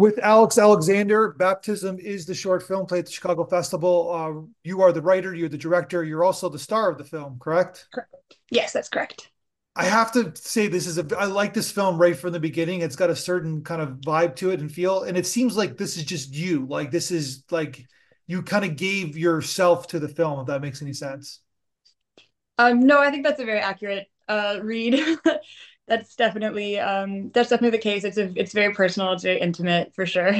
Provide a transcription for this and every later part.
with Alex Alexander. Baptism is the short film played at the Chicago Festival. You are the writer, you're the director, you're also the star of the film, correct? Yes, that's correct. I have to say I like this film right from the beginning. It's got a certain kind of vibe to it and feel, and it seems like this is just you. Like this is like you kind of gave yourself to the film, if that makes any sense. No, I think that's a very accurate read. That's definitely the case. It's very personal. It's very intimate for sure.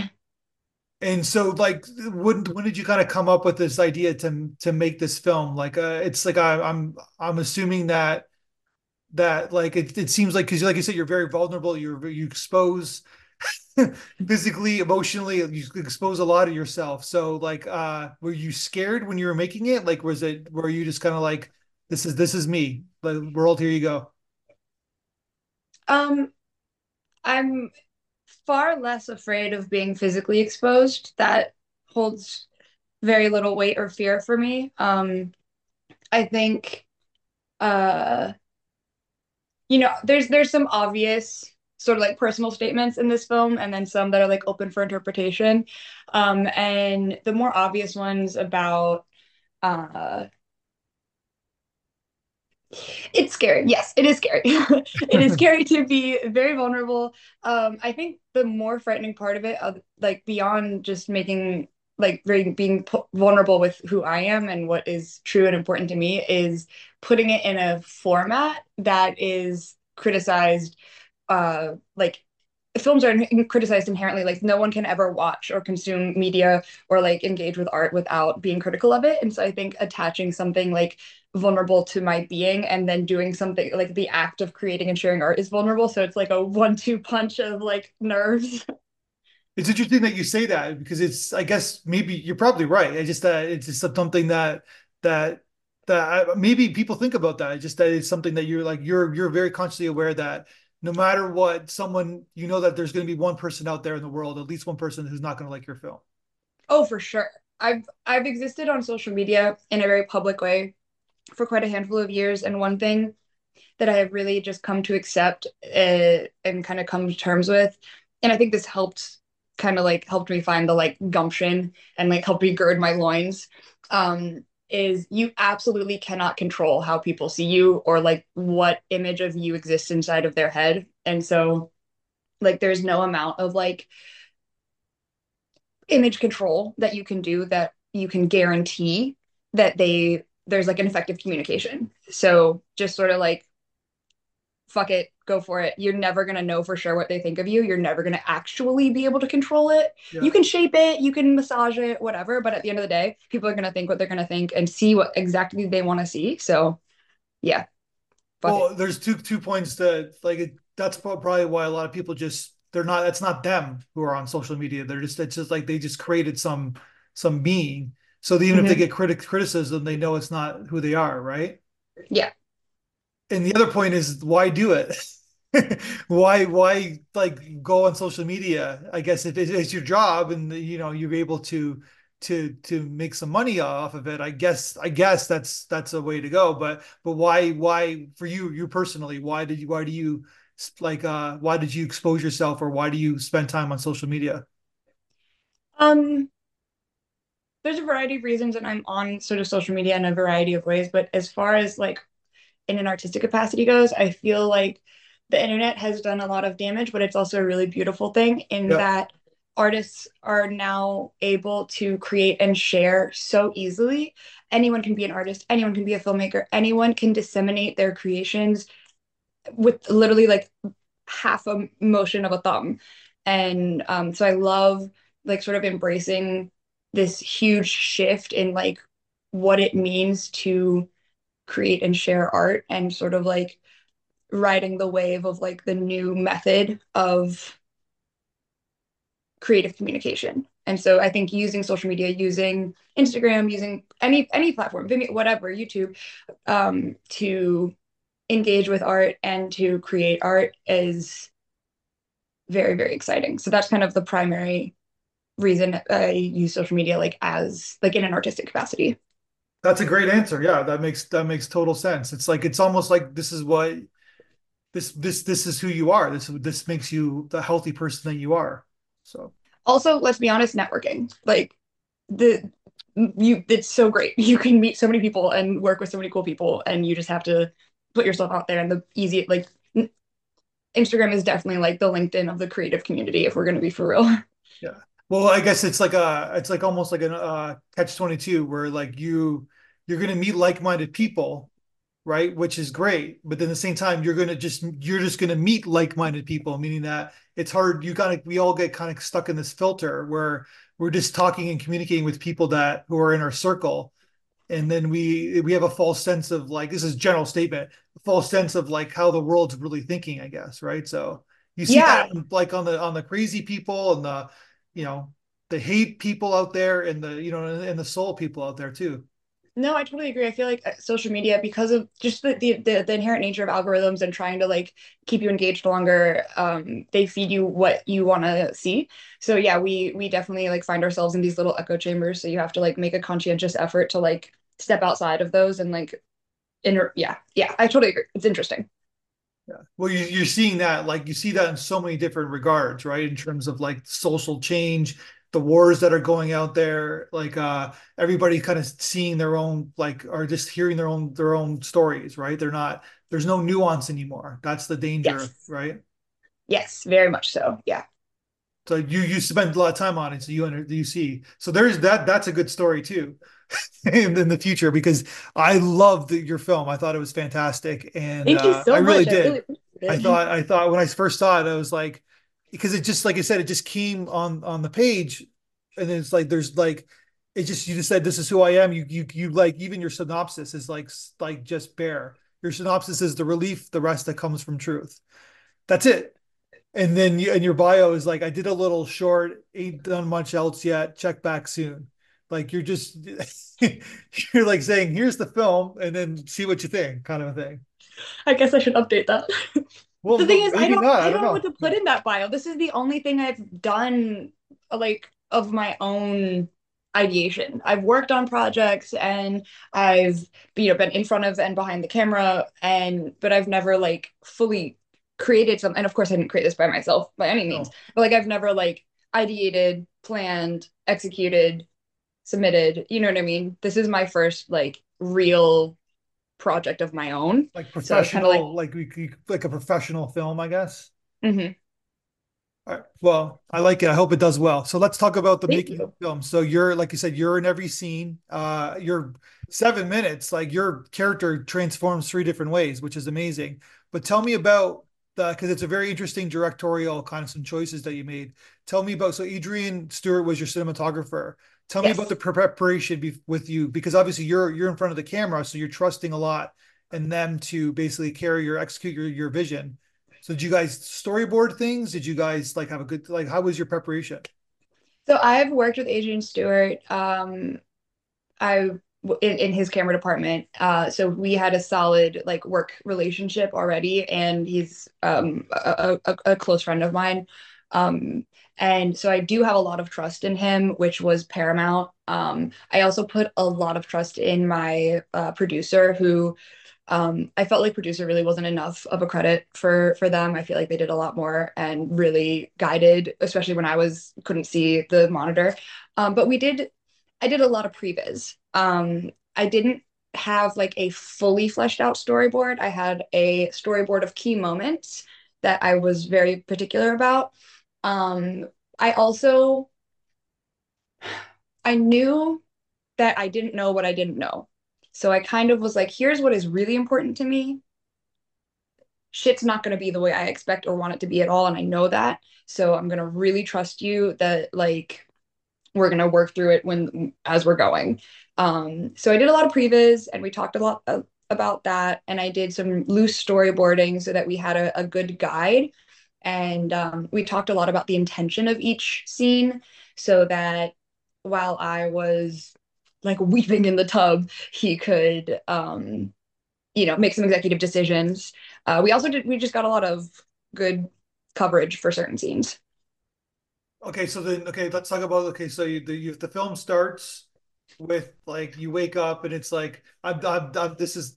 And so, like, when did you kind of come up with this idea to make this film? Like, it's like I'm assuming that like it seems like, because like you said, you're very vulnerable. You expose physically, emotionally. You expose a lot of yourself. So, like, were you scared when you were making it? Like, were you just kind of like, this is me, the world, here you go? I'm far less afraid of being physically exposed. That holds very little weight or fear for me. I think, there's some obvious sort of like personal statements in this film, and then some that are like open for interpretation. And the more obvious ones about, it's scary. Yes, it is scary. It is scary to be very vulnerable. I think the more frightening part of it, like beyond just making, like being vulnerable with who I am and what is true and important to me, is putting it in a format that is criticized. Like films are criticized inherently. Like no one can ever watch or consume media or like engage with art without being critical of it. And so I think attaching something like vulnerable to my being, and then doing something like the act of creating and sharing art is vulnerable. So it's like a 1-2 punch of like nerves. It's interesting that you say that, because it's, I guess maybe you're probably right. It's just something that maybe people think about that. It's just that it's something that you're like, you're very consciously aware that no matter what, someone, you know, that there's going to be one person out there in the world, at least one person, who's not going to like your film. Oh, for sure. I've existed on social media in a very public way for quite a handful of years. And one thing that I have really just come to accept and kind of come to terms with, and I think this helped me find the like gumption and like helped me gird my loins, is you absolutely cannot control how people see you or like what image of you exists inside of their head. And so like there's no amount of like image control that you can do that you can guarantee that there's like an effective communication. So just sort of like, fuck it, go for it. You're never going to know for sure what they think of you. You're never going to actually be able to control it. Yeah. You can shape it, you can massage it, whatever. But at the end of the day, people are going to think what they're going to think and see what exactly they want to see. So yeah. Well, there's two points that like, that's probably why a lot of people just, that's not them who are on social media. It's just like, they just created some being. So even if they get criticism, they know it's not who they are, right? Yeah. And the other point is, why do it? Why like go on social media? I guess if it's your job and you know you're able to make some money off of it, I guess that's a way to go. But why for you personally? Why did you expose yourself, or why do you spend time on social media? There's a variety of reasons, and I'm on sort of social media in a variety of ways. But as far as like in an artistic capacity goes, I feel like the internet has done a lot of damage, but it's also a really beautiful thing in that artists are now able to create and share so easily. Anyone can be an artist. Anyone can be a filmmaker. Anyone can disseminate their creations with literally like half a motion of a thumb. And so I love like sort of embracing this huge shift in like what it means to create and share art, and sort of like riding the wave of like the new method of creative communication. And so I think using social media, using Instagram, using any platform, Vimeo, whatever, YouTube, to engage with art and to create art is very, very exciting. So that's kind of the primary reason I use social media, like as like in an artistic capacity. That's a great answer. Yeah, that makes total sense. It's like, it's almost like this is what this is who you are. This makes you the healthy person that you are. So Also, let's be honest, networking. Like, it's so great. You can meet so many people and work with so many cool people, and you just have to put yourself out there. And the easy, like, Instagram is definitely like the LinkedIn of the creative community, if we're going to be for real. Yeah. Well, I guess it's like a, it's like almost like a catch-22 where like you're going to meet like-minded people, right? Which is great. But then at the same time, you're just going to meet like-minded people, meaning that it's hard. We all get kind of stuck in this filter where we're just talking and communicating with people who are in our circle. And then we have a false sense of like, this is a general statement, a false sense of like how the world's really thinking, I guess. Right. So you see that like on the crazy people and the, you know, the hate people out there and the, you know, and the soul people out there too. No, I totally agree. I feel like social media, because of just the inherent nature of algorithms and trying to like keep you engaged longer, they feed you what you want to see. So yeah, we definitely like find ourselves in these little echo chambers. So you have to like make a conscientious effort to like step outside of those and like, yeah, I totally agree. It's interesting. Yeah. Well, you're seeing that, like you see that in so many different regards, right? In terms of like social change, the wars that are going out there, like everybody kind of seeing their own, like, or just hearing their own stories, right? There's no nuance anymore. That's the danger, yes. Right? Yes, very much so. Yeah. So you spend a lot of time on it, so you see. So there's that. That's a good story too, in the future, because I loved your film. I thought it was fantastic, and thank you so much. I really did. I thought when I first saw it, I was like. Because it just, like I said, it just came on the page, and then it's like there's like it just you just said this is who I am. You like even your synopsis is like just bare. Your synopsis is the relief, the rest that comes from truth. That's it. And then your bio is like I did a little short, ain't done much else yet. Check back soon. Like you're just you're like saying here's the film, and then see what you think, kind of a thing. I guess I should update that. Well, the thing is, I don't know what to put in that bio. This is the only thing I've done, like, of my own ideation. I've worked on projects, and I've, you know, been in front of and behind the camera, but I've never, like, fully created something. And, of course, I didn't create this by myself by any means. No. But, like, I've never, like, ideated, planned, executed, submitted. You know what I mean? This is my first, like, real project of my own, like professional, so like a professional film, I guess. Mm-hmm. All right, well, I like it. I hope it does well. So let's talk about the making of the film. So you're, like you said, you're in every scene. You're 7 minutes. Like your character transforms 3 different ways, which is amazing. But tell me about because it's a very interesting directorial kind of some choices that you made. Tell me about, so Adrian Stewart was your cinematographer. Tell me about the preparation with you, because obviously you're in front of the camera, so you're trusting a lot in them to basically execute your vision. So did you guys storyboard things? Did you guys like have a good, like, how was your preparation? So I've worked with Adrian Stewart in his camera department. So we had a solid like work relationship already, and he's a close friend of mine. And so I do have a lot of trust in him, which was paramount. I also put a lot of trust in my producer, who I felt like producer really wasn't enough of a credit for them. I feel like they did a lot more and really guided, especially when I couldn't see the monitor. But I did a lot of previs. I didn't have like a fully fleshed out storyboard. I had a storyboard of key moments that I was very particular about. I knew that I didn't know what I didn't know. So I kind of was like, here's what is really important to me. Shit's not going to be the way I expect or want it to be at all. And I know that. So I'm going to really trust you that like, we're going to work through it as we're going. So I did a lot of previs, and we talked a lot about that. And I did some loose storyboarding so that we had a good guide. And we talked a lot about the intention of each scene, so that while I was like weeping in the tub, he could, you know, make some executive decisions. We just got a lot of good coverage for certain scenes. Okay. So then, let's talk about, so the film starts with like, you wake up and it's like, this is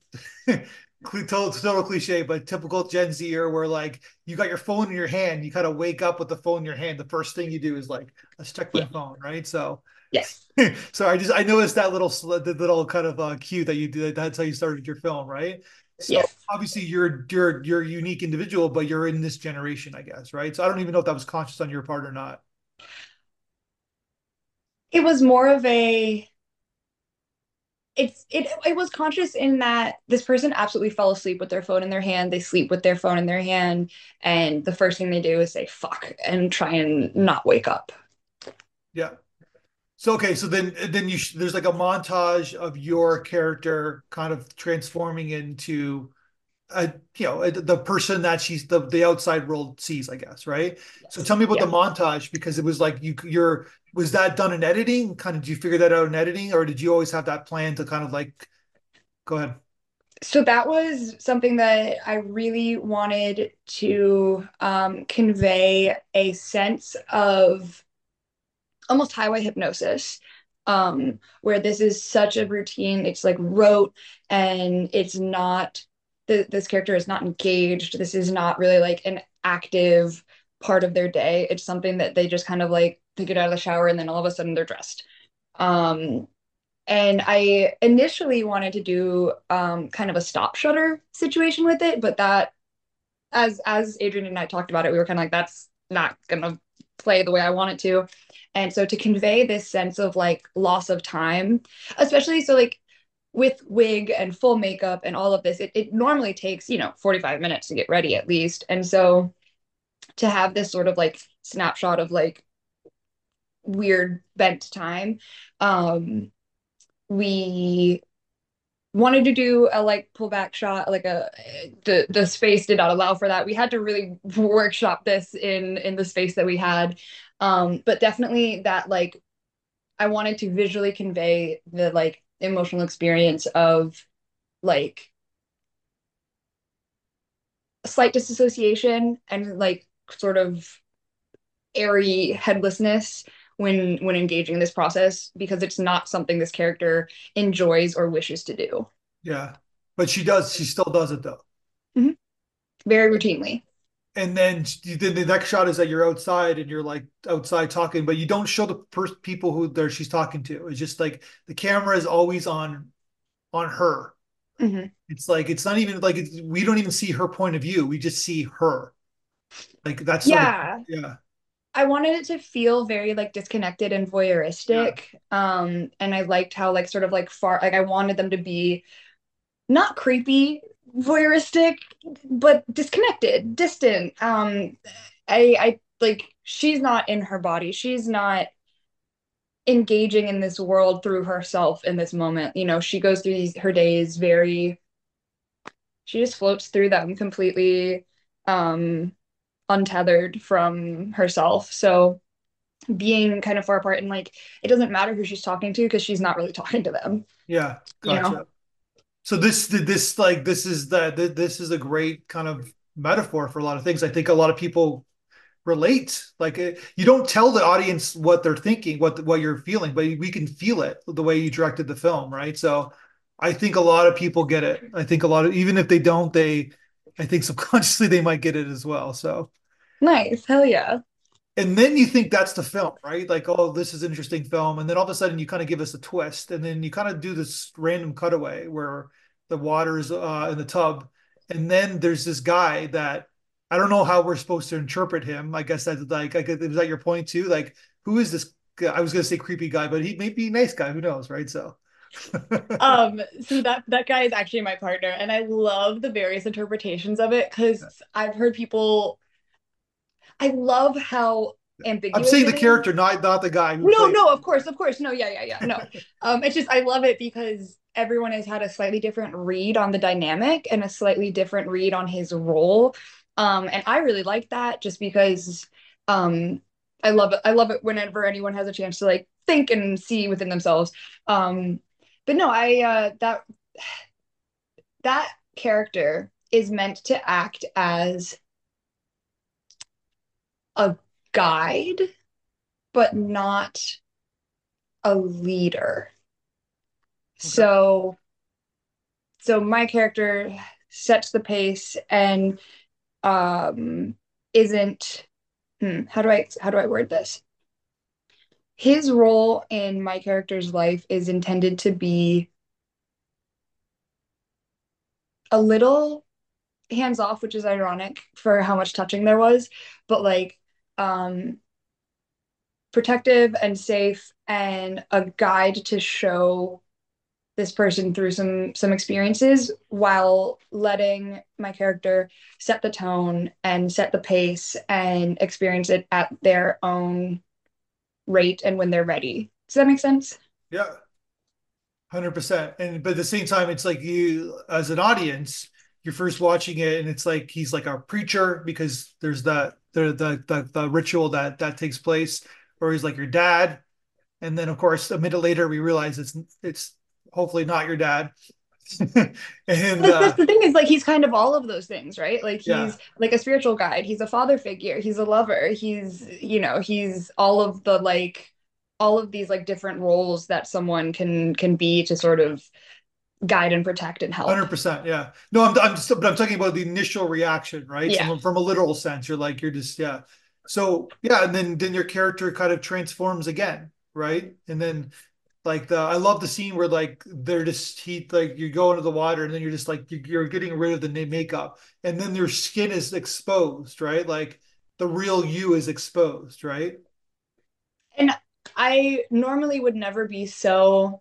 total cliche, but typical Gen Zer, where like you got your phone in your hand, you kind of wake up with the phone in your hand. The first thing you do is like, let's check my phone, right? So yes. So I noticed that little kind of cue that you did. That's how you started your film, right? So yes. Obviously you're a unique individual, but you're in this generation, I guess, right? So I don't even know if that was conscious on your part or not. It was more of a, it was conscious in that this person absolutely fell asleep with their phone in their hand. They sleep with their phone in their hand. And the first thing they do is say, fuck, and try and not wake up. Yeah. So, okay. So then there's like a montage of your character kind of transforming into the person that the outside world sees, I guess. Right. Yes. So tell me about the montage, because it was like was that done in editing? Kind of, did you figure that out in editing, or did you always have that plan to kind of like, go ahead? So that was something that I really wanted to convey, a sense of almost highway hypnosis, where this is such a routine. It's like rote, and it's not, this character is not engaged. This is not really like an active part of their day. It's something that they just kind of like, they get out of the shower and then all of a sudden they're dressed. And I initially wanted to do kind of a stop shutter situation with it, but that, as Adrian and I talked about it, we were kind of like, that's not gonna play the way I want it to. And so to convey this sense of like loss of time, especially so like with wig and full makeup and all of this, it normally takes, 45 minutes to get ready at least. And so to have this sort of like snapshot of like weird bent time, we wanted to do a like pullback shot, like the space did not allow for that. We had to really workshop this in the space that we had. But definitely that, like, I wanted to visually convey the like emotional experience of like slight disassociation and like sort of airy headlessness when engaging in this process, because it's not something this character enjoys or wishes to do. Yeah, but she still does it though. Mm-hmm. Very routinely. And then the next shot is that you're outside and you're like outside talking, but you don't show the people who she's talking to. It's just like the camera is always on her. Mm-hmm. It's like, it's not even like, we don't even see her point of view. We just see her. Like that's yeah. I wanted it to feel very like disconnected and voyeuristic. Yeah. And I liked how like sort of like far, like I wanted them to be not creepy, voyeuristic, but disconnected, distant. I like, she's not in her body. She's not engaging in this world through herself in this moment. She goes through her days very, she just floats through them completely, untethered from herself. So being kind of far apart, and like it doesn't matter who she's talking to because she's not really talking to them. Yeah, gotcha. So this is a great kind of metaphor for a lot of things. I think a lot of people relate. Like you don't tell the audience what they're thinking, what you're feeling, but we can feel it the way you directed the film, right? So I think a lot of people get it. I think a lot of, even if they don't, I think subconsciously they might get it as well. So nice. Hell yeah. And then you think that's the film, right? Like, oh, this is an interesting film. And then all of a sudden you kind of give us a twist, and then you kind of do this random cutaway where the water's in the tub. And then there's this guy that I don't know how we're supposed to interpret him. I guess that's like, is that your point too? Like, who is this guy? I was going to say creepy guy, but he may be a nice guy. Who knows? Right. So so that guy is actually my partner, and I love the various interpretations of it, because I've heard people, I love how ambiguous. I'm saying the character, not the guy who no, of course. No, yeah. No. It's just, I love it because everyone has had a slightly different read on the dynamic and a slightly different read on his role. And I really like that, just because I love it whenever anyone has a chance to like think and see within themselves. But no, that character is meant to act as a guide, but not a leader. Okay. So my character sets the pace and isn't, how do I word this? His role in my character's life is intended to be a little hands-off, which is ironic for how much touching there was, but like protective and safe and a guide to show this person through some experiences while letting my character set the tone and set the pace and experience it at their own rate and when they're ready. Does that make sense? Yeah, 100%. But at the same time, it's like you, as an audience, you're first watching it and it's like he's like a preacher because there's the ritual that takes place, or he's like your dad. And then, of course, a minute later, we realize it's hopefully not your dad. And that's the thing is, like, he's kind of all of those things, right? Like, he's like a spiritual guide. He's a father figure. He's a lover. He's, you know, he's all of the, like, all of these, like, different roles that someone can be to sort of guide and protect and help. 100%. Yeah. No, I'm talking about the initial reaction, right? Yeah. So from a literal sense, you're just, yeah. So yeah. And then your character kind of transforms again. Right. And then I love the scene where you go into the water and then you're just like, you're getting rid of the makeup and then your skin is exposed, right? Like the real you is exposed. Right. And I normally would never be so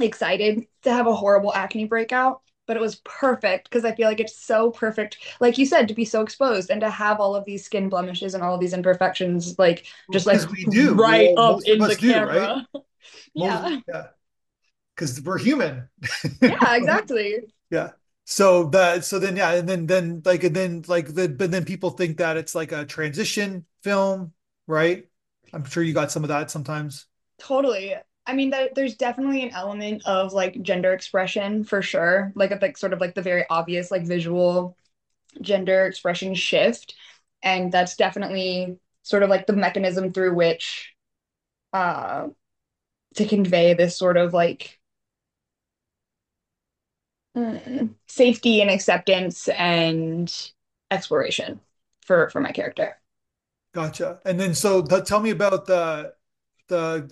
excited to have a horrible acne breakout, but it was perfect because I feel like it's so perfect, like you said, to be so exposed and to have all of these skin blemishes and all of these imperfections, like just like we do right up in the camera. Right? Yeah, because we're human. Yeah, exactly. Yeah. So then people think that it's like a transition film, right? I'm sure you got some of that sometimes. Totally. I mean, there's definitely an element of like gender expression for sure. Sort of the very obvious, like visual gender expression shift. And that's definitely sort of like the mechanism through which to convey this sort of like safety and acceptance and exploration for my character. Gotcha. And then, so tell me about the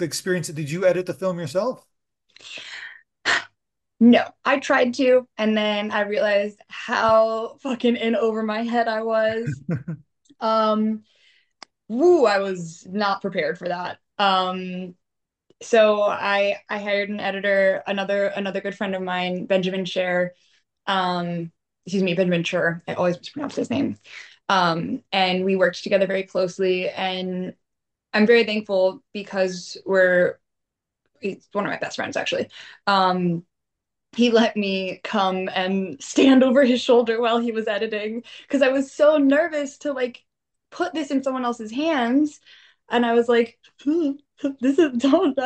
experience. Did you edit the film yourself? No, I tried to, and then I realized how fucking in over my head I was. I was not prepared for that. So I hired an editor, another good friend of mine, Benjamin Scher. Benjamin Scher. I always mispronounce his name. And we worked together very closely, and I'm very thankful because he's one of my best friends, actually. He let me come and stand over his shoulder while he was editing because I was so nervous to like put this in someone else's hands. And I was like, I want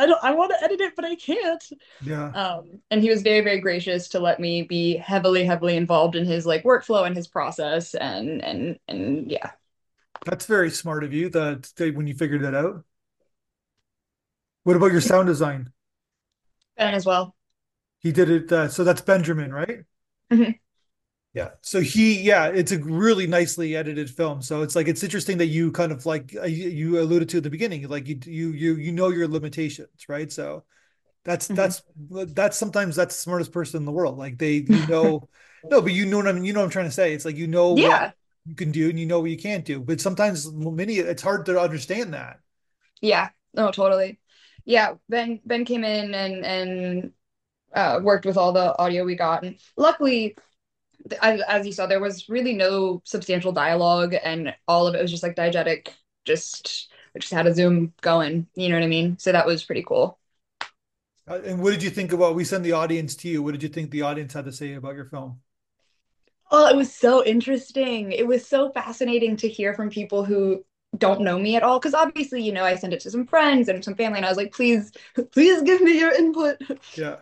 to edit it, but I can't. Yeah. And he was very, very gracious to let me be heavily, heavily involved in his like workflow and his process and yeah. That's very smart of you when you figured that out. What about your sound design? Ben as well. He did it. So that's Benjamin, right? Mm-hmm. Yeah. So it's a really nicely edited film. So it's like, it's interesting that you kind of like, you alluded to at the beginning, like you know your limitations, right? So that's sometimes that's the smartest person in the world. Like you know what I'm trying to say. It's like, you know, yeah. What you can do and you know what you can't do, but sometimes it's hard to understand that. Yeah, no, totally. Yeah, Ben came in and worked with all the audio we got, and luckily, as you saw, there was really no substantial dialogue, and all of it was just like diegetic. I just had a Zoom going, you know what I mean? So that was pretty cool. And what did you think about? We sent the audience to you. What did you think the audience had to say about your film? Oh, it was so interesting. It was so fascinating to hear from people who don't know me at all. Because obviously, you know, I sent it to some friends and some family, and I was like, please give me your input. Yeah.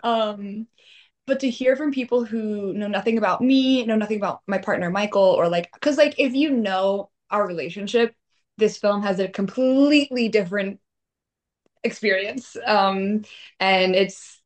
But to hear from people who know nothing about me, know nothing about my partner, Michael, or like, because like, if you know our relationship, this film has a completely different experience. And it's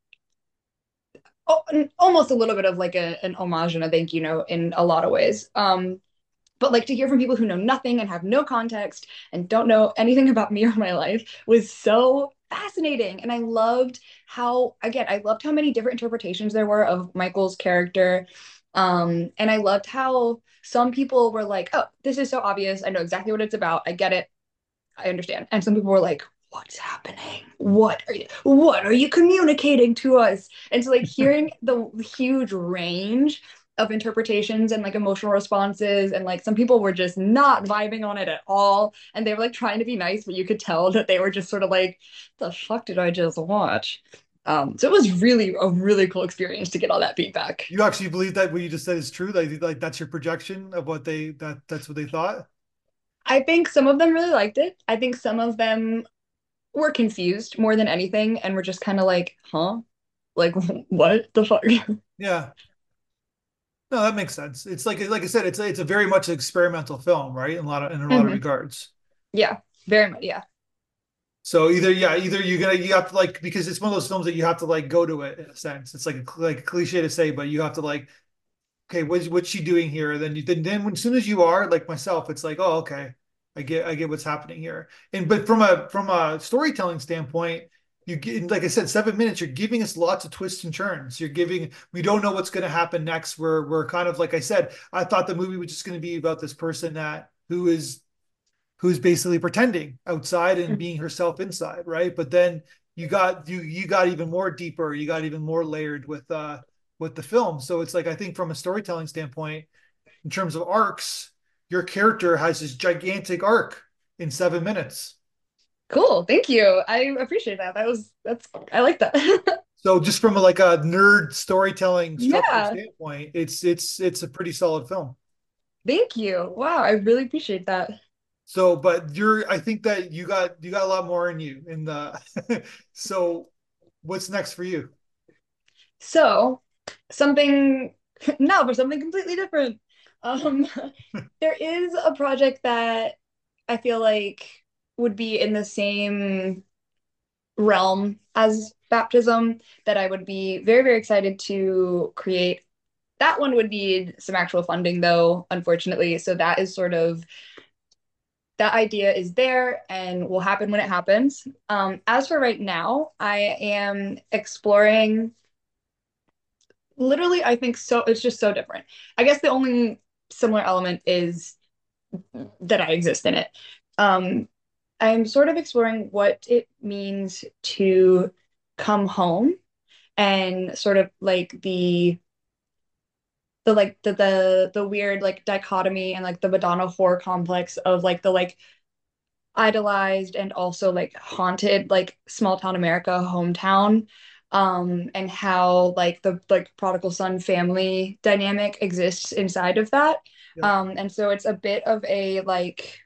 almost a little bit of like an homage, and I think, you know, in a lot of ways. But like to hear from people who know nothing and have no context and don't know anything about me or my life was so fascinating. And I loved how, again, I loved how many different interpretations there were of Michael's character. And I loved how some people were like, oh, this is so obvious. I know exactly what it's about. I get it. I understand. And some people were like, what's happening? What are you communicating to us? And so like hearing the huge range of interpretations and like emotional responses, and like some people were just not vibing on it at all, and they were like trying to be nice, but you could tell that they were just sort of like, the fuck did I just watch? So it was really a really cool experience to get all that feedback. You actually believe that what you just said is true? Like that's your projection of what they that's what they thought? I think some of them really liked it. I think some of them were confused more than anything and were just kind of like, huh? Like, what the fuck? Yeah. No, that makes sense. It's like I said, it's a very much an experimental film, right? In a lot of regards. Yeah, very much. Yeah. So either you have to like, because it's one of those films that you have to like go to it in a sense. It's like a cliche to say, but you have to like, okay, what's she doing here? And then when as soon as you are like myself, it's like, oh, okay, I get what's happening here. And but from a storytelling standpoint, you get, like I said, 7 minutes, you're giving us lots of twists and turns. We don't know what's going to happen next. We're kind of, like I said, I thought the movie was just going to be about this person who's basically pretending outside and being herself inside. Right. But then you got even more deeper. You got even more layered with the film. So it's like, I think from a storytelling standpoint, in terms of arcs, your character has this gigantic arc in 7 minutes. Cool. Thank you. I appreciate that. I like that. So just from a nerd storytelling standpoint, it's a pretty solid film. Thank you. Wow. I really appreciate that. So, but I think that you got a lot more in you so what's next for you? So something completely different. There is a project that I feel like would be in the same realm as Baptism that I would be very, very excited to create. That one would need some actual funding though, unfortunately. So that is sort of, that idea is there and will happen when it happens. As for right now, I am exploring, literally, I think so, it's just so different. I guess the only similar element is that I exist in it. I'm sort of exploring what it means to come home, and sort of like the weird like dichotomy and like the Madonna horror complex of like the like idolized and also like haunted like small town America hometown, and how like the like prodigal son family dynamic exists inside of that. Yeah. And so it's a bit of a like,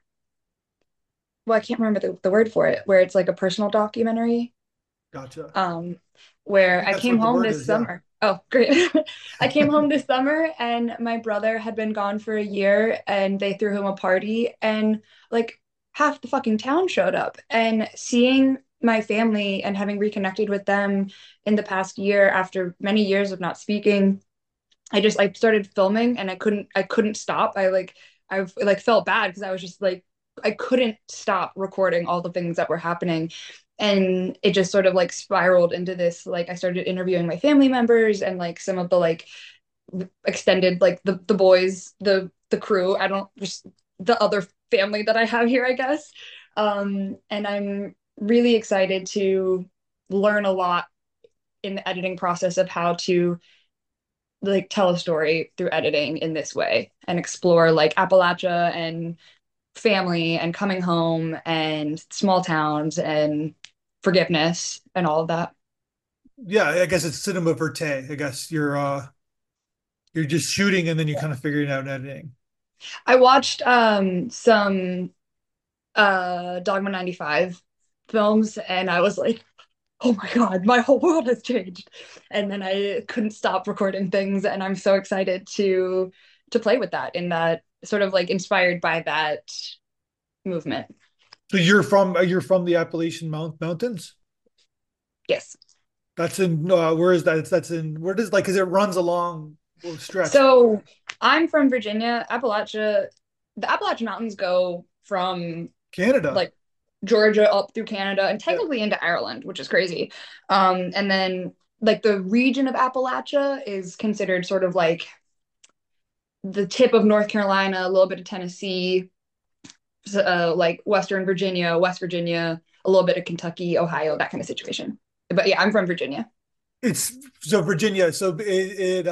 well, I can't remember the word for it, where it's like a personal documentary. Gotcha. Where I came home this summer. Yeah. Oh, great. I came home this summer and my brother had been gone for a year, and they threw him a party, and like half the fucking town showed up. And seeing my family and having reconnected with them in the past year after many years of not speaking, I started filming, and I couldn't stop. I felt bad because I was just like, I couldn't stop recording all the things that were happening, and it just sort of like spiraled into this, like I started interviewing my family members and like some of the like extended, like the boys, the crew, the other family that I have here, I guess. And I'm really excited to learn a lot in the editing process of how to like tell a story through editing in this way, and explore like Appalachia and family and coming home and small towns and forgiveness and all of that. Yeah, I guess it's cinema verite. I guess you're just shooting and then you kind of figuring out and editing. I watched some Dogma 95 films, and I was like, oh my god, my whole world has changed. And then I couldn't stop recording things, and I'm so excited to play with that, in that sort of like inspired by that movement. So you're from the Appalachian Mountains? Yes. That's in where is that? That's in where does like because it runs along stretch. So I'm from Virginia. Appalachia, the Appalachian Mountains go from Canada, like Georgia, up through Canada, and technically into Ireland, which is crazy. And then like the region of Appalachia is considered sort of like the tip of North Carolina, a little bit of Tennessee, like Western Virginia, West Virginia, a little bit of Kentucky, Ohio, that kind of situation. But yeah, I'm from Virginia. It's so Virginia. So the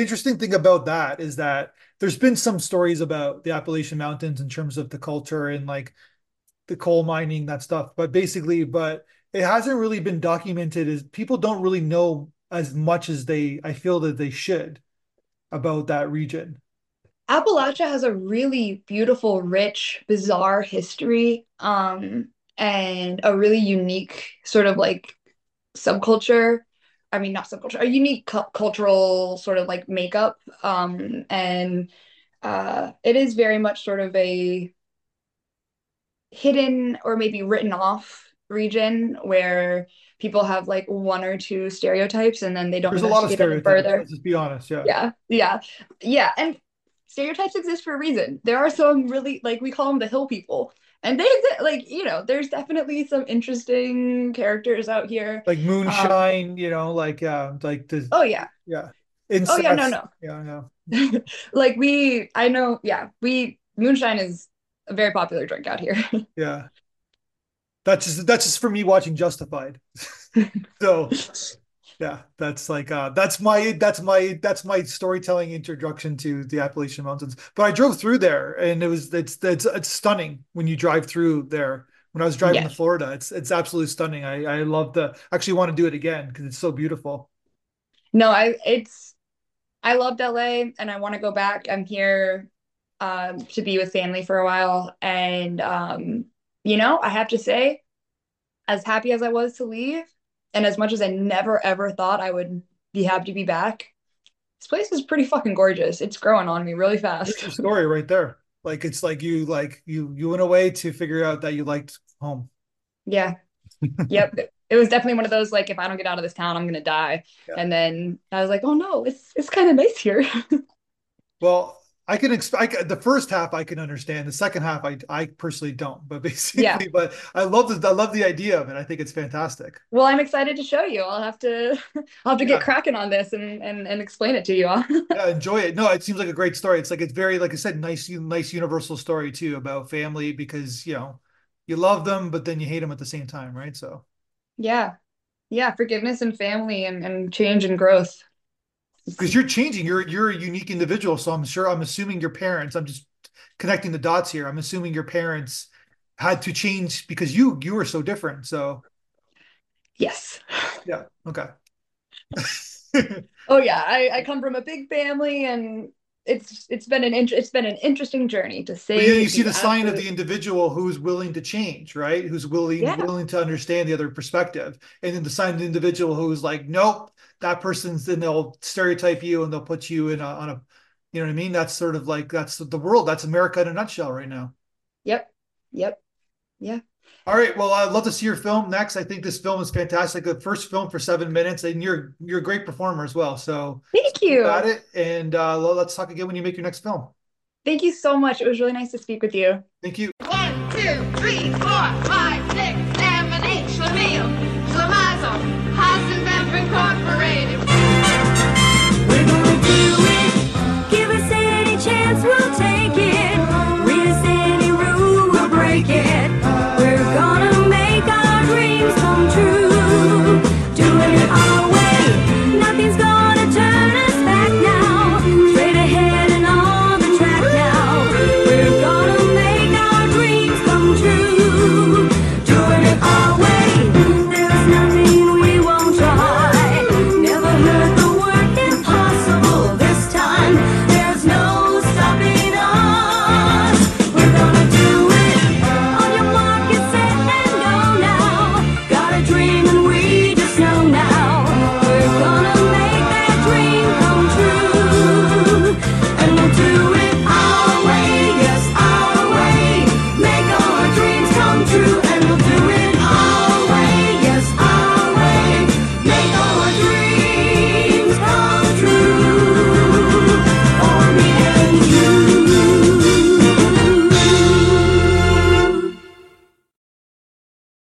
interesting thing about that is that there's been some stories about the Appalachian Mountains in terms of the culture and like the coal mining, that stuff. But basically, but it hasn't really been documented as people don't really know as much as I feel that they should about that region. Appalachia has a really beautiful, rich, bizarre history, and a really unique sort of like subculture. I mean, not subculture, a unique cultural sort of like makeup. And it is very much sort of a hidden or maybe written off region where people have like one or two stereotypes and then they don't investigate it further. Let's just be honest. Yeah. And stereotypes exist for a reason. There are some really, like, we call them the hill people. And they exist, like, you know, there's definitely some interesting characters out here. Like moonshine, you know, like this. Oh, yeah. Yeah. Insects. Oh, yeah, no. Yeah, no. Like moonshine is a very popular drink out here. Yeah. That's just for me watching Justified. So yeah, that's like that's my storytelling introduction to the Appalachian Mountains. But I drove through there, and it's stunning when you drive through there. When I was driving to Florida, it's absolutely stunning. I love actually want to do it again because it's so beautiful. No, I loved LA, and I want to go back. I'm here to be with family for a while, and you know, I have to say, as happy as I was to leave, and as much as I never, ever thought I would be happy to be back, this place is pretty fucking gorgeous. It's growing on me really fast. There's a story right there. Like, it's like you went away to figure out that you liked home. Yeah. Yep. It was definitely one of those, like, if I don't get out of this town, I'm going to die. Yeah. And then I was like, oh no, it's kind of nice here. Well, I can expect the first half I can understand. The second half I personally don't. But basically, but I love the idea of it. I think it's fantastic. Well, I'm excited to show you. I'll have to get cracking on this and explain it to you all. Yeah, enjoy it. No, it seems like a great story. It's like it's very, like I said, nice universal story too about family, because you know, you love them, but then you hate them at the same time, right? So yeah, forgiveness and family and change and growth. Because you're changing, you're a unique individual. So I'm assuming your parents, I'm just connecting the dots here. I'm assuming your parents had to change because you were so different. So yes. Yeah. Okay. Oh yeah. I come from a big family, and it's been an interesting journey to say. Yeah, you see the sign of the individual who's willing to change, right? Who's willing to understand the other perspective. And then the sign of the individual who's like, nope, that person's, then they'll stereotype you and they'll put you in on a, you know what I mean? That's sort of like, that's the world. That's America in a nutshell right now. Yep. Yeah. All right. Well, I'd love to see your film next. I think this film is fantastic. The first film for 7 minutes, and you're a great performer as well. So thank you. Got it. And let's talk again when you make your next film. Thank you so much. It was really nice to speak with you. Thank you. 1, 2, 3, 4, 5, 6, 7, 8. Schlemiel, Schlemazel, Hasenbemp Incorporated.